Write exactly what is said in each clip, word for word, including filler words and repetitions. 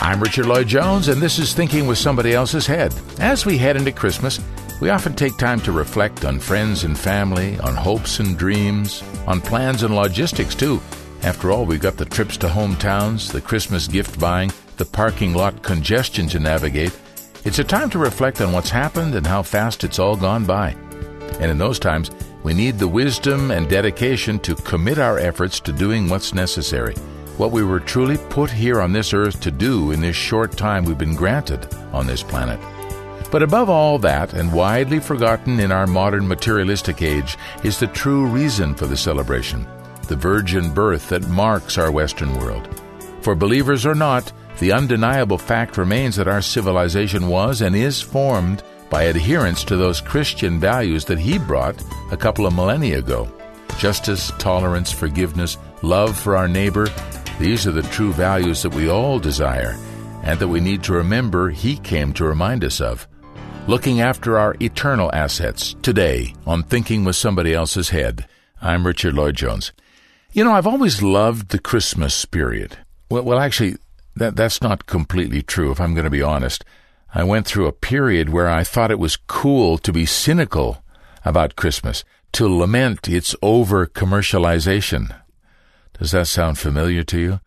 I'm Richard Lloyd-Jones, and this is Thinking with Somebody Else's Head. As we head into Christmas, we often take time to reflect on friends and family, on hopes and dreams, on plans and logistics, too. After all, we've got the trips to hometowns, the Christmas gift buying, the parking lot congestion to navigate. It's a time to reflect on what's happened and how fast it's all gone by. And in those times, we need the wisdom and dedication to commit our efforts to doing what's necessary, what we were truly put here on this earth to do in this short time we've been granted on this planet. But above all that, and widely forgotten in our modern materialistic age, is the true reason for the celebration, the virgin birth that marks our Western world. For believers or not, the undeniable fact remains that our civilization was and is formed by adherence to those Christian values that he brought a couple of millennia ago. Justice, tolerance, forgiveness, love for our neighbor, these are the true values that we all desire and that we need to remember he came to remind us of. Looking after our eternal assets today on Thinking with Somebody Else's Head. I'm Richard Lloyd-Jones. You know, I've always loved the Christmas period. Well, well actually, that that's not completely true, if I'm going to be honest. I went through a period where I thought it was cool to be cynical about Christmas, to lament its over-commercialization. Does that sound familiar to you?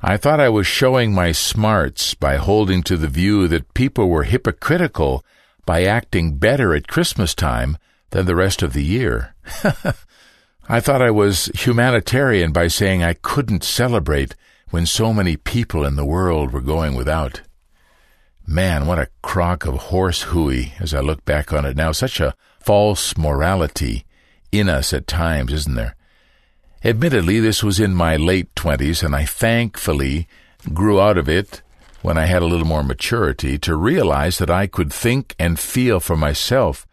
I thought I was showing my smarts by holding to the view that people were hypocritical by acting better at Christmas time than the rest of the year. I thought I was humanitarian by saying I couldn't celebrate when so many people in the world were going without. Man, what a crock of horse hooey, as I look back on it now. Such a false morality in us at times, isn't there? Admittedly, this was in my late twenties, and I thankfully grew out of it when I had a little more maturity to realize that I could think and feel for myself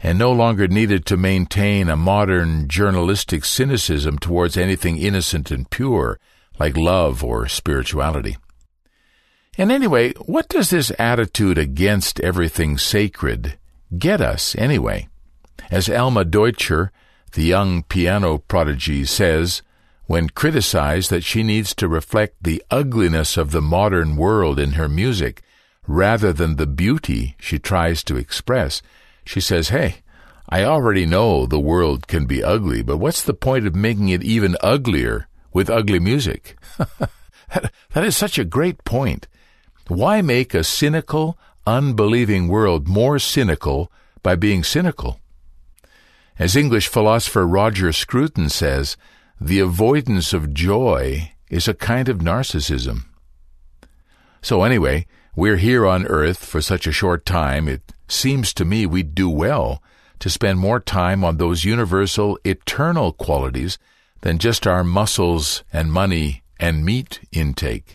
and no longer needed to maintain a modern journalistic cynicism towards anything innocent and pure, like love or spirituality. And anyway, what does this attitude against everything sacred get us, anyway? As Alma Deutscher, the young piano prodigy, says, when criticized that she needs to reflect the ugliness of the modern world in her music, rather than the beauty she tries to express, she says, hey, I already know the world can be ugly, but what's the point of making it even uglier with ugly music? That is such a great point. Why make a cynical, unbelieving world more cynical by being cynical? As English philosopher Roger Scruton says, the avoidance of joy is a kind of narcissism. So anyway, we're here on earth for such a short time. It seems to me we'd do well to spend more time on those universal, eternal qualities than just our muscles and money and meat intake.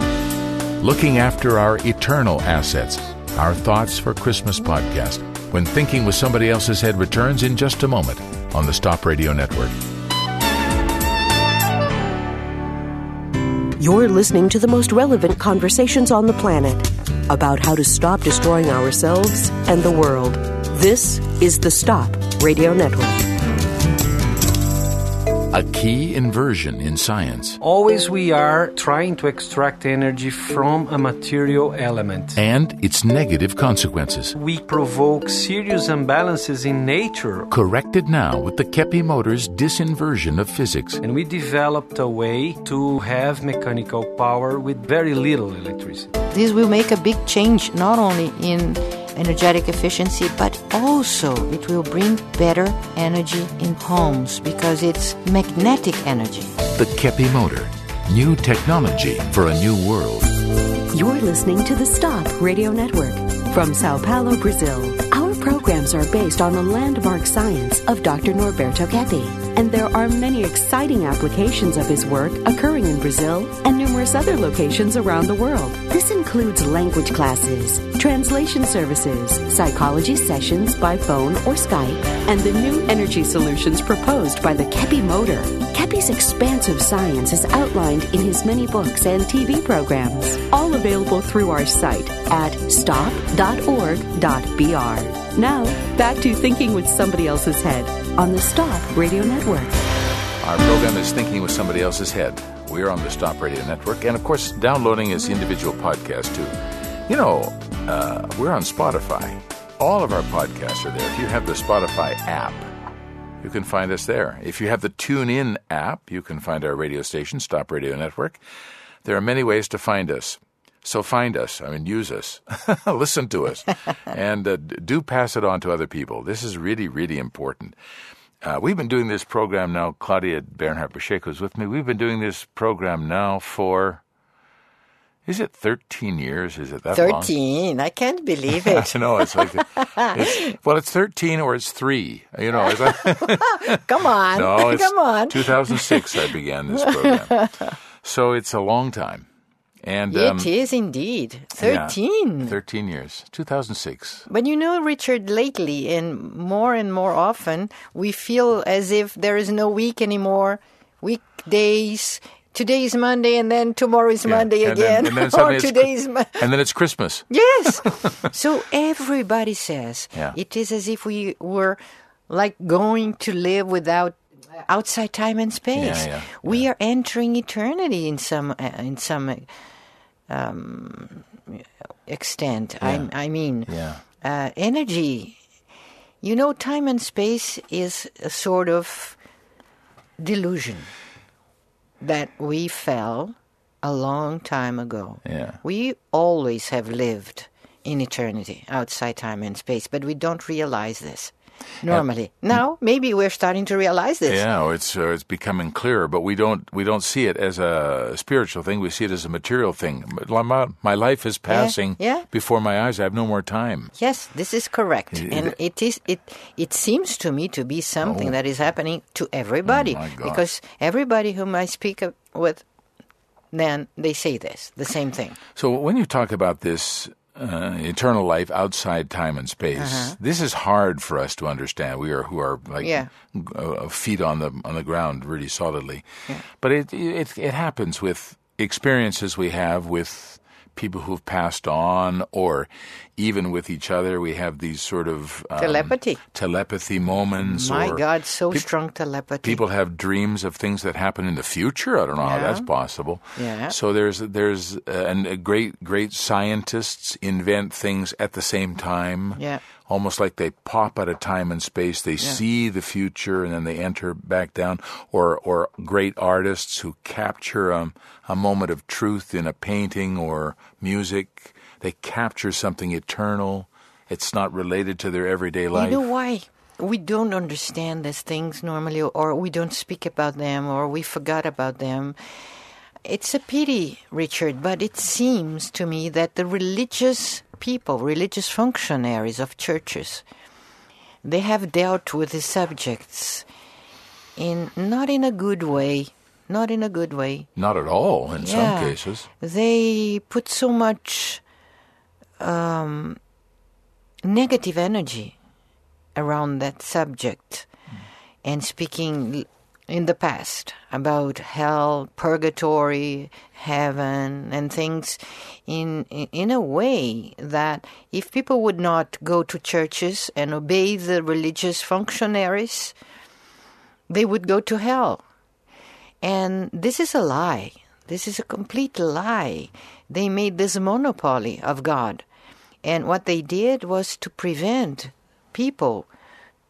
Looking after our eternal assets, our Thoughts for Christmas podcast, when Thinking with Somebody Else's Head returns in just a moment on the Stop Radio Network. You're listening to the most relevant conversations on the planet about how to stop destroying ourselves and the world. This is the Stop Radio Network. A key inversion in science. Always we are trying to extract energy from a material element. And its negative consequences. We provoke serious imbalances in nature. Corrected now with the Keppe Motor's disinversion of physics. And we developed a way to have mechanical power with very little electricity. This will make a big change not only in energetic efficiency, but also it will bring better energy in homes because it's magnetic energy. The Keppe Motor, new technology for a new world. You're listening to the Stop Radio Network from Sao Paulo, Brazil. Our programs are based on the landmark science of Doctor Norberto Keppe, and there are many exciting applications of his work occurring in Brazil and numerous other locations around the world. This includes language classes, translation services, psychology sessions by phone or Skype, and the new energy solutions proposed by the Keppe Motor. Keppe's expansive science is outlined in his many books and T V programs, all available through our site at stop dot org dot b r. Now, back to Thinking with Somebody Else's Head on the Stop Radio Network. Our program is Thinking with Somebody Else's Head. We are on the Stop Radio Network. And, of course, downloading is individual podcasts, too. You know, uh, we're on Spotify. All of our podcasts are there. If you have the Spotify app, you can find us there. If you have the TuneIn app, you can find our radio station, Stop Radio Network. There are many ways to find us. So find us. I mean, use us. Listen to us. And uh, do pass it on to other people. This is really, really important. Uh, we've been doing this program now. Claudia Bernhard-Bashek was with me. We've been doing this program now for, is it thirteen years? Is it that thirteen long? thirteen. I can't believe it. I know. It's like, it's, well, it's thirteen or it's three. You know. Is that Come on. No, it's Come on. two thousand six I began this program. So it's a long time. And, um, it is indeed. thirteen. Yeah, thirteen years. two thousand six. But you know, Richard, lately and more and more often, we feel as if there is no week anymore. Weekdays. Today is Monday and then tomorrow is yeah. Monday and again. Then, and, then or today is Mo- and then it's Christmas. Yes. So everybody says yeah. it is as if we were like going to live without outside time and space. Yeah, yeah, we yeah. are entering eternity in some uh, in some... Uh, Um, extent. Yeah. I, I mean, yeah. uh, energy. You know, time and space is a sort of delusion that we fell a long time ago. Yeah. We always have lived in eternity, outside time and space, but we don't realize this. Normally, uh, now maybe we're starting to realize this. Yeah, it's uh, it's becoming clearer, but we don't we don't see it as a spiritual thing. We see it as a material thing. My, my life is passing yeah, yeah. before my eyes. I have no more time. Yes, this is correct, it, and it is it. It seems to me to be something oh. that is happening to everybody oh my God. Because everybody whom I speak with, then they say this the same thing. So when you talk about this. Uh, eternal life outside time and space. Uh-huh. This is hard for us to understand. We are who are like yeah. uh, feet on the on the ground, really solidly. Yeah. But it, it it happens with experiences we have with people who've passed on, or even with each other. We have these sort of um, telepathy telepathy moments. My or God, so pe- strong telepathy. People have dreams of things that happen in the future. I don't know yeah. how that's possible. Yeah. So there's there's uh, and great great scientists invent things at the same time. Yeah. Almost like they pop out of time and space. They yeah. see the future and then they enter back down. Or or great artists who capture a, a moment of truth in a painting or music. They capture something eternal. It's not related to their everyday life. You know why? We don't understand these things normally, or we don't speak about them, or we forgot about them. It's a pity, Richard, but it seems to me that the religious people, religious functionaries of churches, they have dealt with the subjects in not in a good way, not in a good way. Not at all, in yeah. some cases. They put so much um, negative energy around that subject mm. and speaking in the past about hell, purgatory, heaven, and things in, in in a way that if people would not go to churches and obey the religious functionaries, they would go to hell. And this is a lie. This is a complete lie. They made this monopoly of God. And what they did was to prevent people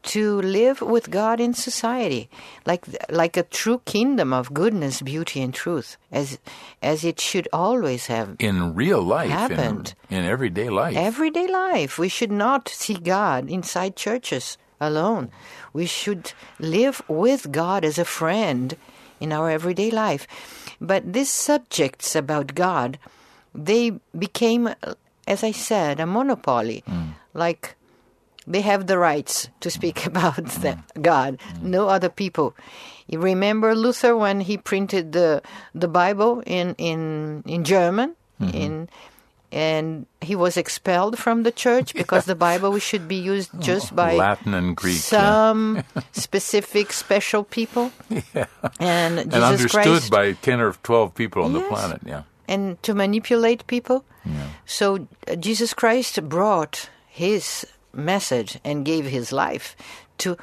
to live with God in society, like like a true kingdom of goodness, beauty, and truth, as as it should always have in real life, happened in, in everyday life. Everyday life, we should not see God inside churches alone. We should live with God as a friend in our everyday life. But these subjects about God, they became, as I said, a monopoly, mm. like. They have the rights to speak about the God, no other people. You remember Luther when he printed the the Bible in in, in German, mm-hmm. in and he was expelled from the church because the Bible should be used just by Latin and Greek, some yeah. specific special people, yeah. and, and Jesus understood Christ. By ten or twelve people on yes. the planet, yeah, and to manipulate people. Yeah. So Jesus Christ brought his message and gave his life to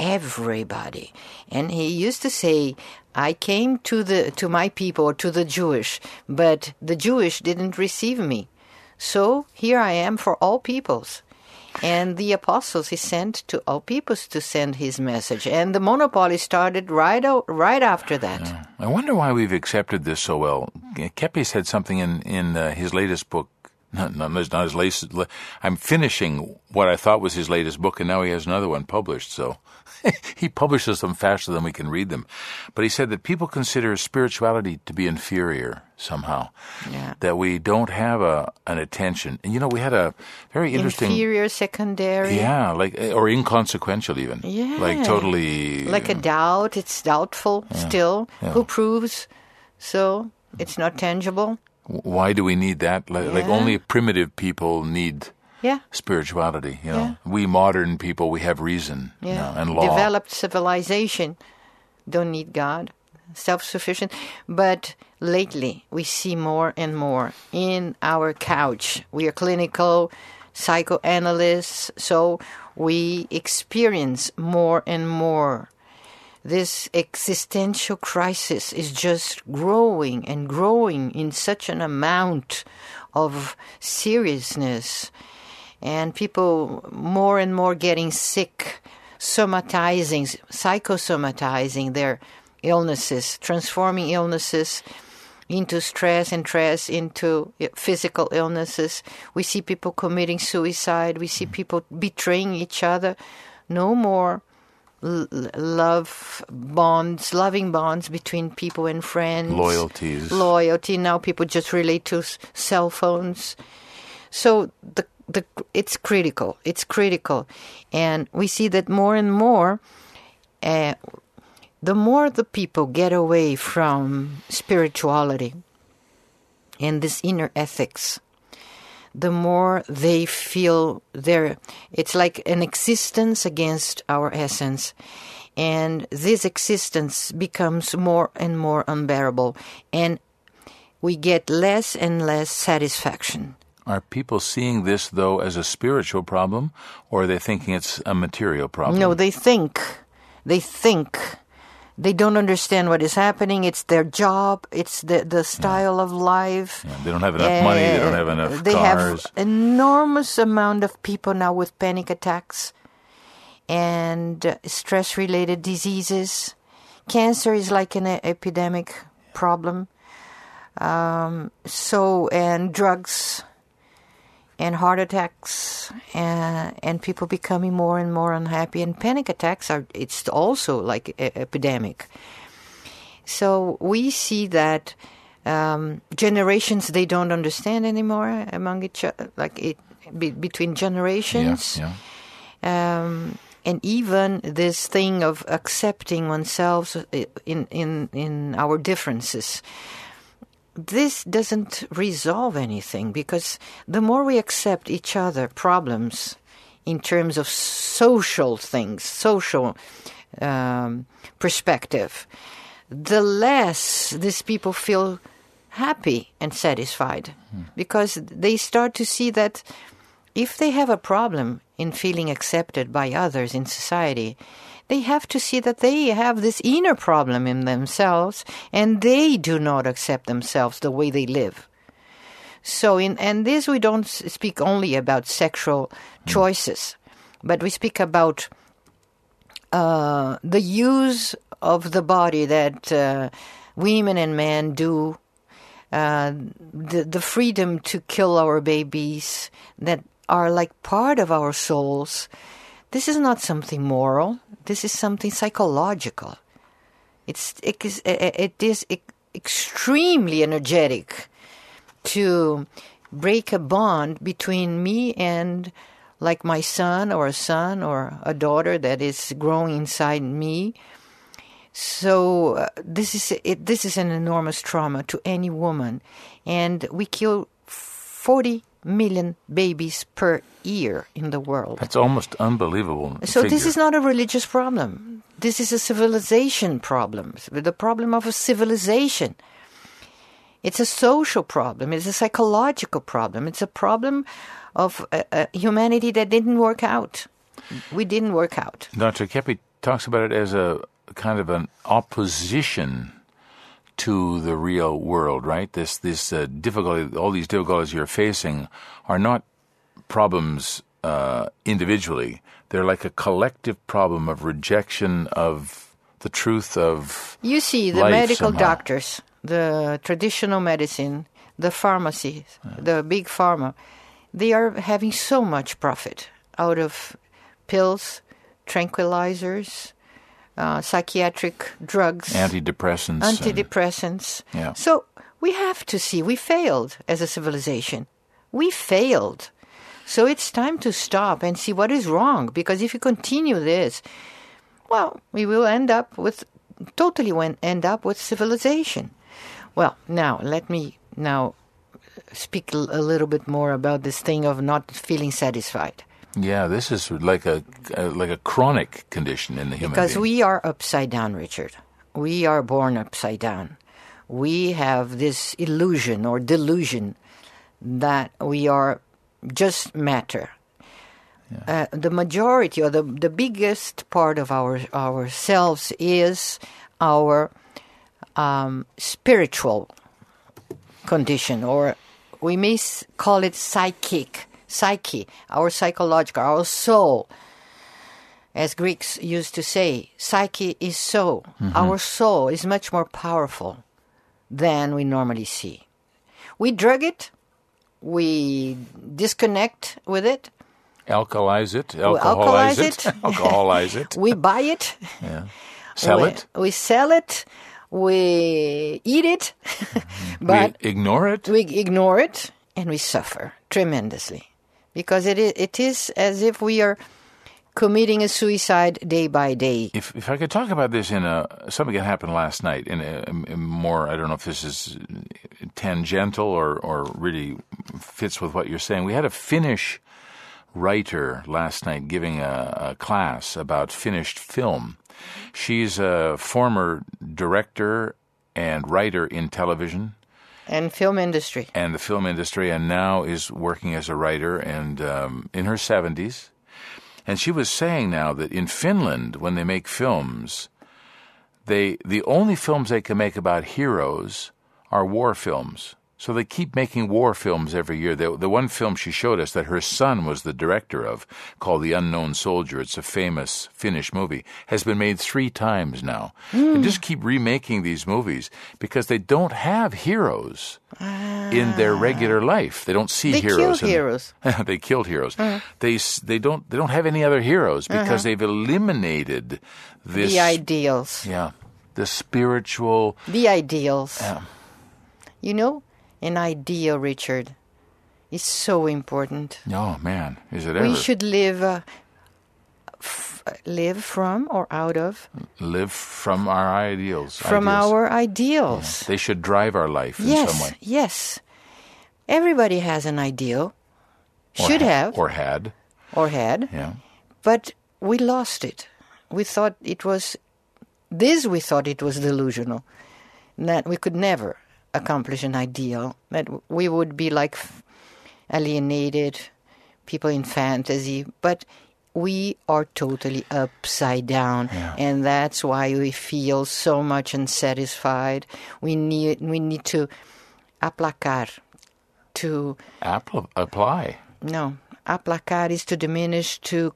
everybody. And he used to say, I came to the to my people, to the Jewish, but the Jewish didn't receive me. So here I am for all peoples. And the apostles he sent to all peoples to send his message. And the monopoly started right o- right after that. Yeah. I wonder why we've accepted this so well. Keppe said something in, in uh, his latest book. Not, not, not his latest. I'm finishing what I thought was his latest book, and now he has another one published. So he publishes them faster than we can read them. But he said that people consider spirituality to be inferior somehow. Yeah. That we don't have a an attention. And you know, we had a very interesting inferior, secondary. Yeah, like or inconsequential even. Yeah, like totally. Like a doubt. It's doubtful yeah. still. Yeah. Who proves? So it's not tangible. Why do we need that? Like, yeah. like only primitive people need yeah. spirituality. You know, yeah. we modern people, we have reason yeah. you know, and law. Developed civilization don't need God, self-sufficient. But lately, we see more and more in our couch. We are clinical psychoanalysts, so we experience more and more. This existential crisis is just growing and growing in such an amount of seriousness, and people more and more getting sick, somatizing, psychosomatizing their illnesses, transforming illnesses into stress and stress into physical illnesses. We see people committing suicide. We see people betraying each other. No more love bonds, loving bonds between people and friends. Loyalties. Loyalty. Now people just relate to s- cell phones. So the the it's critical. It's critical. And we see that more and more, uh, the more the people get away from spirituality and this inner ethics, the more they feel they're, it's like an existence against our essence. And this existence becomes more and more unbearable. And we get less and less satisfaction. Are people seeing this, though, as a spiritual problem? Or are they thinking it's a material problem? No, they think. They think. They don't understand what is happening. It's their job. It's the the style yeah. of life. Yeah, they don't have enough uh, money. They don't have enough they cars. They have enormous amount of people now with panic attacks and uh, stress-related diseases. Cancer is like an uh, epidemic problem. Um, so, and drugs and heart attacks, and, and people becoming more and more unhappy. And panic attacks are, it's also like an epidemic. So we see that um, generations, they don't understand anymore among each other, like it, be, between generations. Yeah, yeah. Um, and even this thing of accepting oneself in, in, in our differences. This doesn't resolve anything, because the more we accept each other problems in terms of social things, social um, perspective, the less these people feel happy and satisfied, mm. because they start to see that if they have a problem in feeling accepted by others in society, they have to see that they have this inner problem in themselves, and they do not accept themselves the way they live. So, in and this we don't speak only about sexual choices, but we speak about uh, the use of the body that uh, women and men do, uh, the the freedom to kill our babies that are like part of our souls. This is not something moral. This is something psychological. It's, it is, it is extremely energetic to break a bond between me and like my son or a son or a daughter that is growing inside me. So uh, this is it, this is an enormous trauma to any woman. And we kill forty million babies per year in the world. That's almost unbelievable. So figure. This is not a religious problem. This is a civilization problem. The problem of a civilization. It's a social problem. It's a psychological problem. It's a problem of uh, uh, humanity that didn't work out. We didn't work out. Doctor Keppe talks about it as a kind of an opposition to the real world, right? This this uh, difficulty, all these difficulties you're facing are not problems uh, individually. They're like a collective problem of rejection of the truth of life. You see, the medical somehow. doctors, the traditional medicine, the pharmacy, yeah. the big pharma, they are having so much profit out of pills, tranquilizers, uh, psychiatric drugs. Antidepressants. Antidepressants. And, yeah. So we have to see, we failed as a civilization. We failed. So it's time to stop and see what is wrong, because if you continue this, well, we will end up with, totally end up with civilization. Well, now, let me now speak a little bit more about this thing of not feeling satisfied. Yeah, this is like a, a like a chronic condition in the human being. Because we are upside down, Richard. We are born upside down. We have this illusion or delusion that we are just matter. Yeah. Uh, the majority or the, the biggest part of our ourselves is our um, spiritual condition, or we may call it psychic, psyche, our psychological, our soul. As Greeks used to say, psyche is soul. Mm-hmm. Our soul is much more powerful than we normally see. We drug it. We disconnect with it. Alkalize it. Alcoholize it. it. Alcoholize it. We buy it. Yeah. Sell we, it. We sell it. We eat it. But we ignore it. We ignore it, and we suffer tremendously. Because it is, it is as if we are committing a suicide day by day. If if I could talk about this in a something that happened last night in a, a more, I don't know if this is tangential or, or really fits with what you're saying. We had a Finnish writer last night giving a, a class about finished film. She's a former director and writer in television. And film industry. And the film industry, and now is working as a writer and um, in her seventies. And she was saying now that in Finland, when they make films, they the only films they can make about heroes are war films. So they keep making war films every year. The, the one film she showed us that her son was the director of, called The Unknown Soldier, it's a famous Finnish movie, has been made three times now. Mm. They just keep remaking these movies because they don't have heroes ah. in their regular life. They don't see they heroes. Killed heroes. They killed heroes. Uh-huh. They they don't they don't have any other heroes because uh-huh. they've eliminated this the ideals. Yeah, the spiritual. The ideals. Yeah. You know. An idea, Richard, is so important. Oh, man, is it ever? We should live, uh, f- live from or out of? Live from our ideals. From ideals. our ideals. Yeah. They should drive our life yes, in some way. Yes, yes. Everybody has an ideal. Or should ha- have. Or had. Or had. Yeah. But we lost it. We thought it was, this we thought it was delusional, that we could never accomplish an ideal, that we would be like alienated people in fantasy, but we are totally upside down, yeah. and that's why we feel so much unsatisfied. We need we need to aplacar, to Appl- apply. No, aplacar is to diminish, to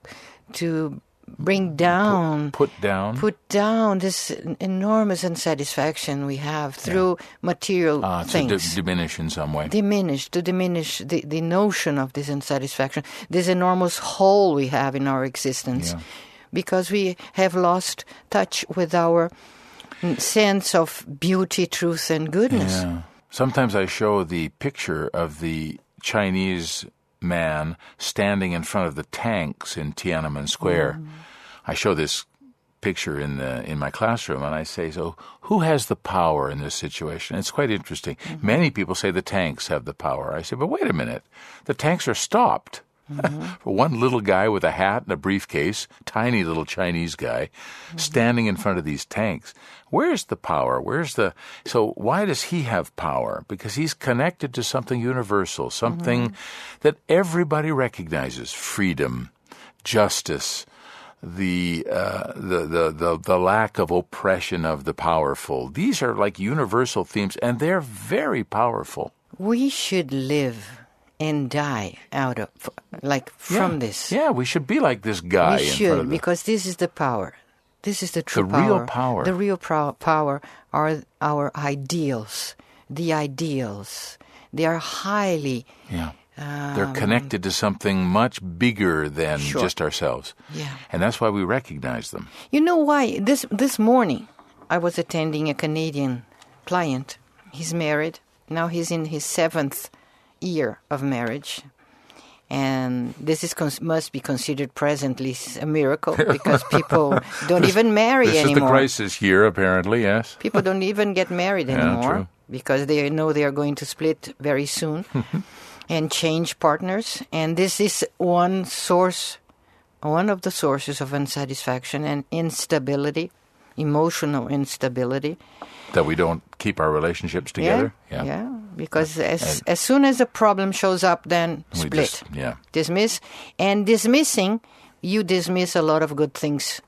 to bring down, put, put down, put down this enormous unsatisfaction we have through yeah. material uh, things. To d- diminish in some way. Diminish, to diminish the, the notion of this unsatisfaction, this enormous hole we have in our existence, yeah. because we have lost touch with our sense of beauty, truth, and goodness. Yeah. Sometimes I show the picture of the Chinese man standing in front of the tanks in Tiananmen Square. Mm. I show this picture in the in my classroom, and I say, so who has the power in this situation? It's quite interesting. Mm-hmm. Many people say the tanks have the power. I say, but wait a minute. The tanks are stopped. Mm-hmm. For one little guy with a hat and a briefcase, tiny little Chinese guy, mm-hmm. standing in front of these tanks. Where's the power? Where's the... So why does he have power? Because he's connected to something universal, something mm-hmm. that everybody recognizes. Freedom, justice, the, uh, the the the the lack of oppression of the powerful. These are like universal themes, and they're very powerful. We should live and die out of, like, from yeah. this. Yeah, we should be like this guy. We should, in front of the... because this is the power. This is the true the power. The real power. The real pro- power are our ideals. The ideals. They are highly... Yeah. Um, They're connected to something much bigger than sure. just ourselves. Yeah. And that's why we recognize them. You know why? This this morning, I was attending a Canadian client. He's married. Now he's in his seventh year of marriage. And this is cons- must be considered presently a miracle, because people don't this, even marry this anymore. This is the crisis here, apparently, yes. People don't even get married anymore yeah, true. because they know they are going to split very soon. And change partners, and this is one source, one of the sources of unsatisfaction and instability, emotional instability. That we don't keep our relationships together? Yeah, yeah. yeah because yeah. as and as soon as a problem shows up, then split. Just, yeah. Dismiss. And dismissing, you dismiss a lot of good things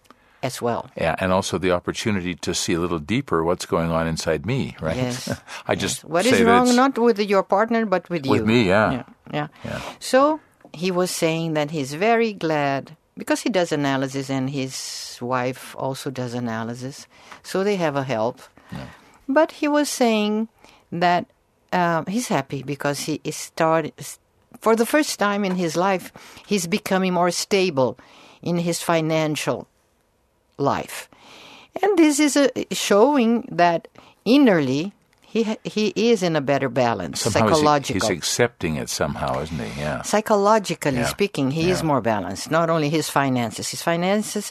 as well. Yeah, and also the opportunity to see a little deeper what's going on inside me, right? Yes. I yes. just What say is wrong not with your partner but with, with you. With me, yeah. Yeah, yeah. yeah. So he was saying that he's very glad, because he does analysis and his wife also does analysis, so they have a help. Yeah. But he was saying that uh, he's happy because he is started, for the first time in his life, he's becoming more stable in his financial life. And this is a, showing that innerly he he is in a better balance, somehow psychological. He's, he's accepting it somehow, isn't he? Yeah. Psychologically yeah. speaking, he yeah. is more balanced. Not only his finances. His finances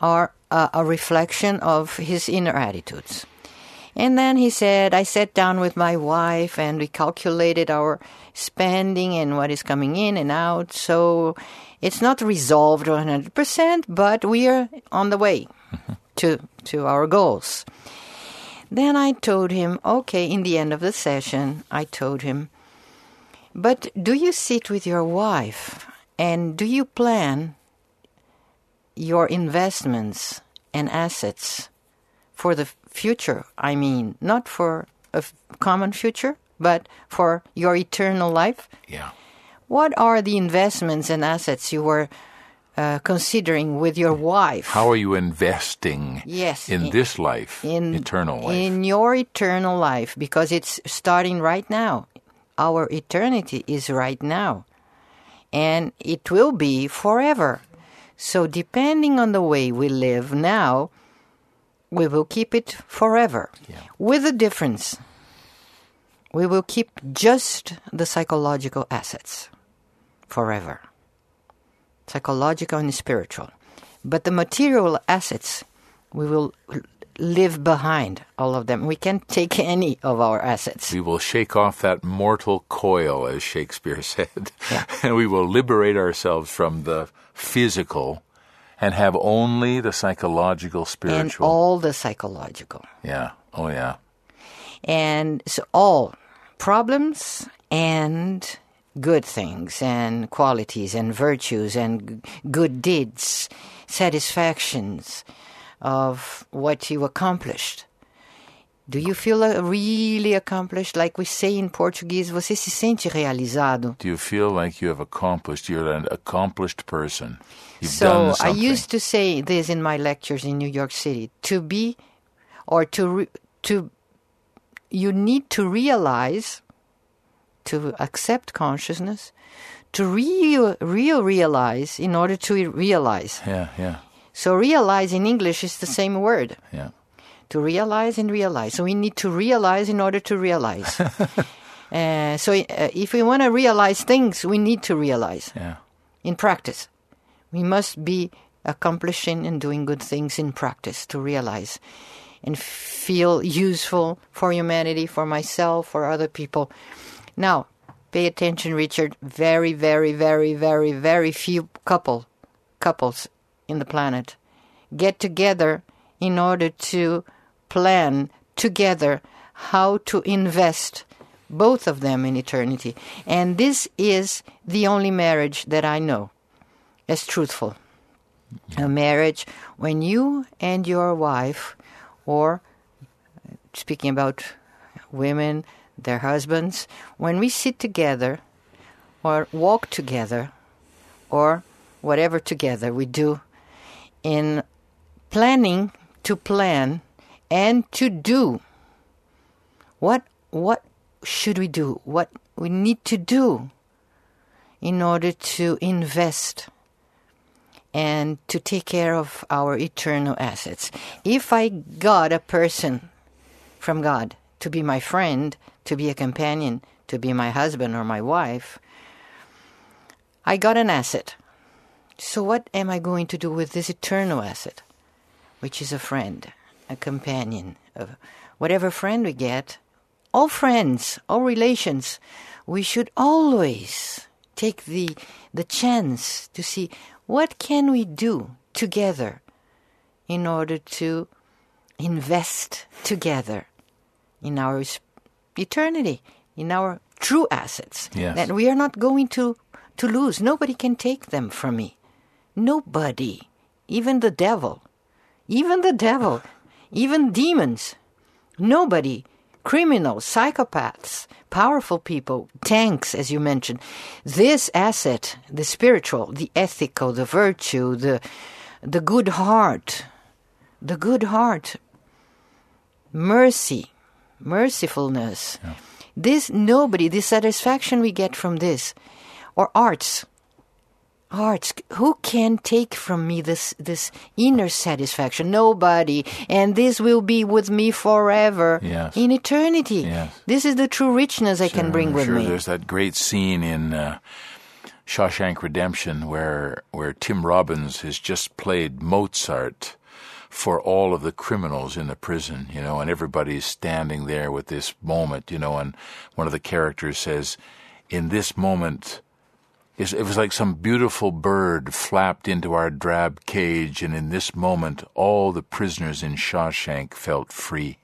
are a, a reflection of his inner attitudes. And then he said, I sat down with my wife and we calculated our spending and what is coming in and out. So it's not resolved one hundred percent, but we are on the way to to our goals. Then I told him, okay, in the end of the session, I told him, but do you sit with your wife and do you plan your investments and assets for the future? I mean, not for a f- common future, but for your eternal life? Yeah. What are the investments and assets you were uh, considering with your wife? How are you investing yes, in, in this life, in, eternal life? In your eternal life, because it's starting right now. Our eternity is right now, and it will be forever. So depending on the way we live now, we will keep it forever, yeah. with a difference. We will keep just the psychological assets. Forever. Psychological and spiritual. But the material assets, we will live behind all of them. We can't take any of our assets. We will shake off that mortal coil, as Shakespeare said. Yeah. And we will liberate ourselves from the physical and have only the psychological, spiritual. And all the psychological. Yeah. Oh, yeah. And so all problems and good things and qualities and virtues and good deeds, satisfactions of what you accomplished. Do you feel uh, really accomplished? Like we say in Portuguese, você se sente realizado. Do you feel like you have accomplished? You're an accomplished person. You've so done something. I used to say this in my lectures in New York City. To be or to re, to you need to realize, to accept consciousness, to real, real realize in order to realize. Yeah, yeah. So realize in English is the same word. Yeah. To realize and realize. So we need to realize in order to realize. uh, so uh, if we want to realize things, we need to realize. Yeah. In practice. We must be accomplishing and doing good things in practice to realize and feel useful for humanity, for myself, for other people. Now, pay attention, Richard. Very, very, very, very, very few couple, couples in the planet get together in order to plan together how to invest both of them in eternity. And this is the only marriage that I know as truthful. a marriage when you and your wife, or speaking about women, their husbands, when we sit together or walk together or whatever together we do in planning to plan and to do, what what should we do, what we need to do in order to invest and to take care of our eternal assets. If I got a person from God to be my friend, to be a companion, to be my husband or my wife, I got an asset. So what am I going to do with this eternal asset, which is a friend, a companion, whatever friend we get, all friends, all relations, we should always take the the chance to see what can we do together in order to invest together in our eternity, in our true assets, yes, that we are not going to, to lose. Nobody can take them from me. Nobody, even the devil, even the devil, even demons, nobody, criminals, psychopaths, powerful people, tanks, as you mentioned. This asset, the spiritual, the ethical, the virtue, the the good heart, the good heart, mercy, mercifulness. Yeah. This nobody, the satisfaction we get from this, or arts, arts. Who can take from me this this inner satisfaction? Nobody, and this will be with me forever, yes, in eternity. Yes. This is the true richness I sure, can bring I'm with sure. me. There's that great scene in Uh, Shawshank Redemption, where where Tim Robbins has just played Mozart for all of the criminals in the prison, you know, and everybody's standing there with this moment, you know, and one of the characters says, in this moment, it was like some beautiful bird flapped into our drab cage, and in this moment, all the prisoners in Shawshank felt free.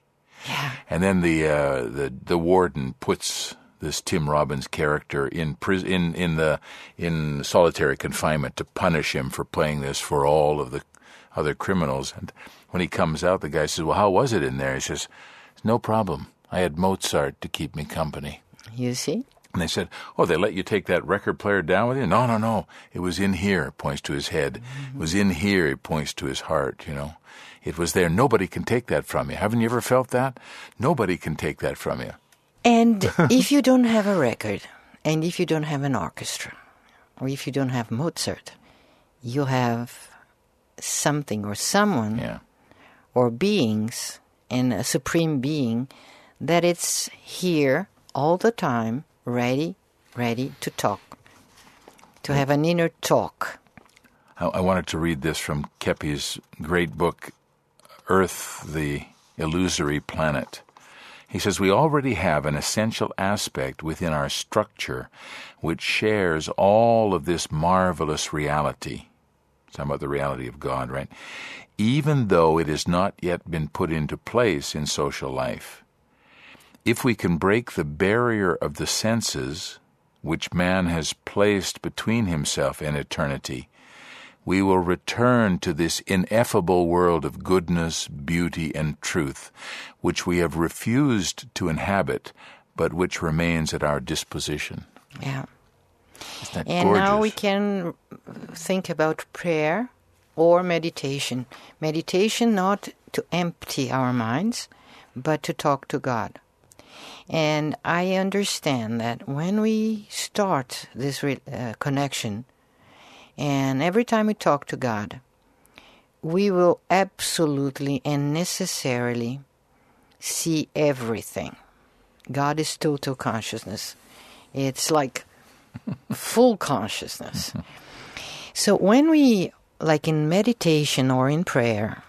Yeah. And then the uh, the the warden puts this Tim Robbins character in pris- in in the in solitary confinement to punish him for playing this for all of the other criminals. And when he comes out, the guy says, "Well, how was it in there?" He says, "No problem. I had Mozart to keep me company." You see? And they said, "Oh, they let you take that record player down with you?" "No, no, no. It was in here," points to his head. Mm-hmm. "It was in here," he points to his heart, you know. "It was there. Nobody can take that from you. Haven't you ever felt that? Nobody can take that from you." And if you don't have a record, and if you don't have an orchestra, or if you don't have Mozart, you have something or someone, yeah, or beings, and a supreme being, that it's here all the time, ready, ready to talk, to have an inner talk. I, I wanted to read this from Keppe's great book, Earth, the Illusory Planet. He says, "We already have an essential aspect within our structure which shares all of this marvelous reality." Talking about the reality of God, right? "Even though it has not yet been put into place in social life. If we can break the barrier of the senses which man has placed between himself and eternity, we will return to this ineffable world of goodness, beauty, and truth, which we have refused to inhabit, but which remains at our disposition." Yeah. Isn't that and gorgeous? Now we can think about prayer or meditation. Meditation not to empty our minds, but to talk to God. And I understand that when we start this re- uh, connection, and every time we talk to God, we will absolutely and necessarily see everything. God is total consciousness. It's like full consciousness. So when we, like in meditation or in prayer,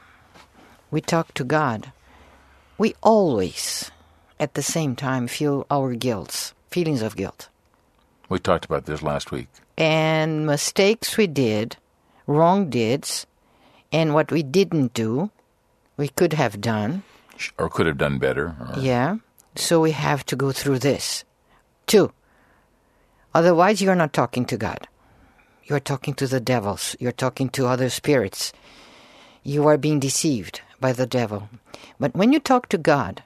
we talk to God, we always, at the same time, feel our guilt, feelings of guilt. We talked about this last week. And mistakes we did, wrong deeds, and what we didn't do, we could have done. Or could have done better. Or... Yeah. So we have to go through this, too. Otherwise, you're not talking to God. You're talking to the devils. You're talking to other spirits. You are being deceived by the devil. But when you talk to God,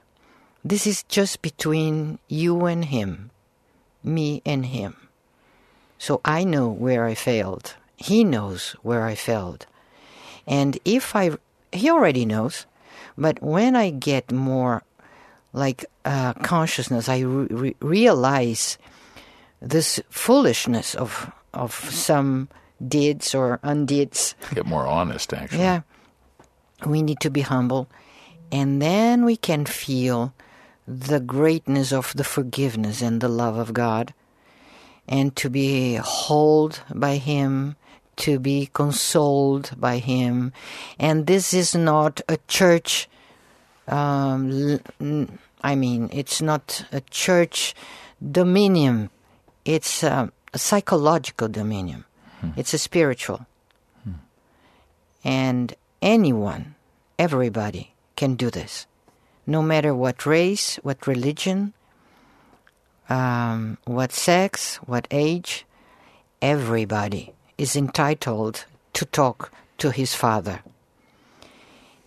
this is just between you and Him, me and Him. So I know where I failed. He knows where I failed. And if I, He already knows, but when I get more like uh, consciousness, I re- realize this foolishness of of some deeds or undeeds. Get more honest, actually. Yeah. We need to be humble. And then we can feel the greatness of the forgiveness and the love of God. And to be held by Him, to be consoled by Him. And this is not a church... Um, I mean, it's not a church dominion. It's a, a psychological dominion. Hmm. It's a spiritual. Hmm. And anyone, everybody can do this. No matter what race, what religion, um, what sex, what age, everybody is entitled to talk to his Father.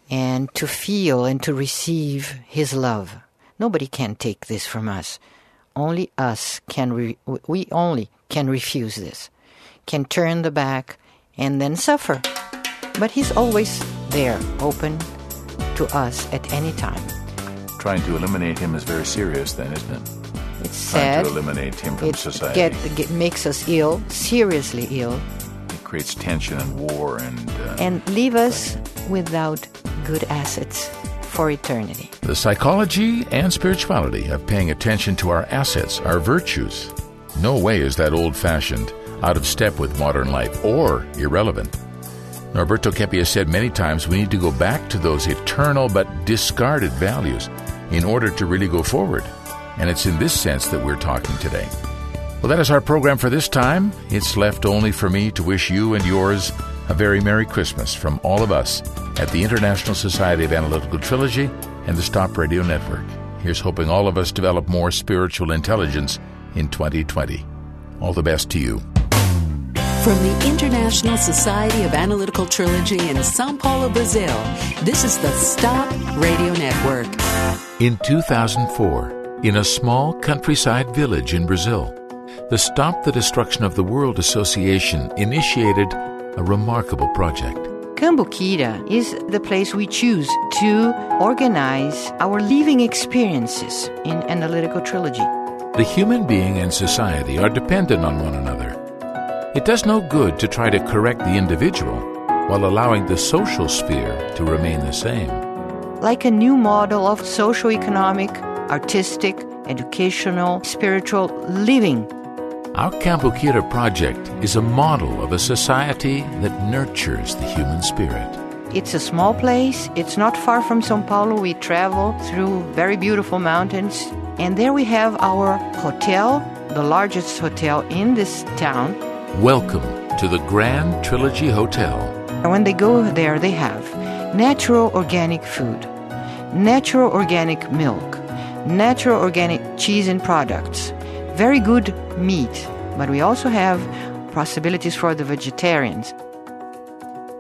And to feel and to receive His love. Nobody can take this from us. Only us can, re- we only can refuse this, can turn the back and then suffer. But He's always there, open to us at any time. Trying to eliminate Him is very serious then, isn't it? It's sad. Trying to eliminate Him from it society. Get, get, makes us ill, seriously ill. It creates tension and war and... Uh, and leave us without good assets for eternity. The psychology and spirituality of paying attention to our assets, our virtues. No way is that old-fashioned, out of step with modern life, or irrelevant. Norberto Keppe has said many times we need to go back to those eternal but discarded values in order to really go forward. And it's in this sense that we're talking today. Well, that is our program for this time. It's left only for me to wish you and yours a very Merry Christmas from all of us at the International Society of Analytical Trilogy and the Stop Radio Network. Here's hoping all of us develop more spiritual intelligence in twenty twenty. All the best to you. From the International Society of Analytical Trilogy in São Paulo, Brazil, this is the Stop Radio Network. In two thousand four, in a small countryside village in Brazil, the Stop the Destruction of the World Association initiated a remarkable project. Cambuquira is the place we choose to organize our living experiences in Analytical Trilogy. The human being and society are dependent on one another. It does no good to try to correct the individual while allowing the social sphere to remain the same. Like a new model of socio-economic, artistic, educational, spiritual living. Our Cambuquira project is a model of a society that nurtures the human spirit. It's a small place. It's not far from São Paulo. We travel through very beautiful mountains. And there we have our hotel, the largest hotel in this town. Welcome to the Grand Trilogy Hotel. And when they go there, they have natural organic food, natural organic milk, natural organic cheese and products, very good meat, but we also have possibilities for the vegetarians.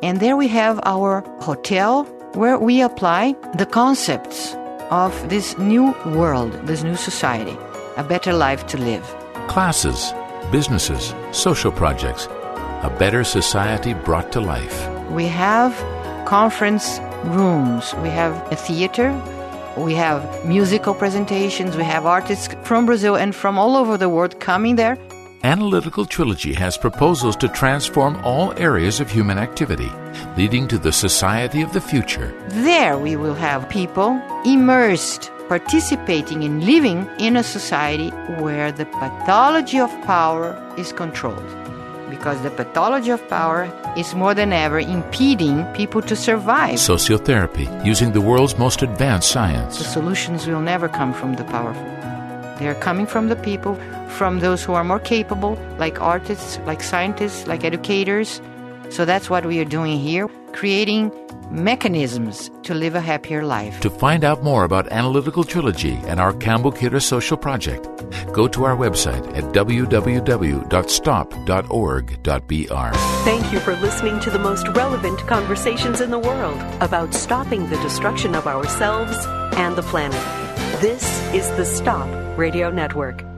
And there we have our hotel where we apply the concepts of this new world, this new society, a better life to live. Classes, businesses, social projects, a better society brought to life. We have conference rooms, we have a theater, we have musical presentations, we have artists from Brazil and from all over the world coming there. Analytical Trilogy has proposals to transform all areas of human activity, leading to the society of the future. There we will have people immersed, participating and living in a society where the pathology of power is controlled. Because the pathology of power is more than ever impeding people to survive. Sociotherapy, using the world's most advanced science. The solutions will never come from the powerful. They are coming from the people, from those who are more capable, like artists, like scientists, like educators. So that's what we are doing here, creating mechanisms to live a happier life. To find out more about Analytical Trilogy and our Cambuquira social project, go to our website at w w w dot stop dot org dot b r. Thank you for listening to the most relevant conversations in the world about stopping the destruction of ourselves and the planet. This is the Stop Radio Network.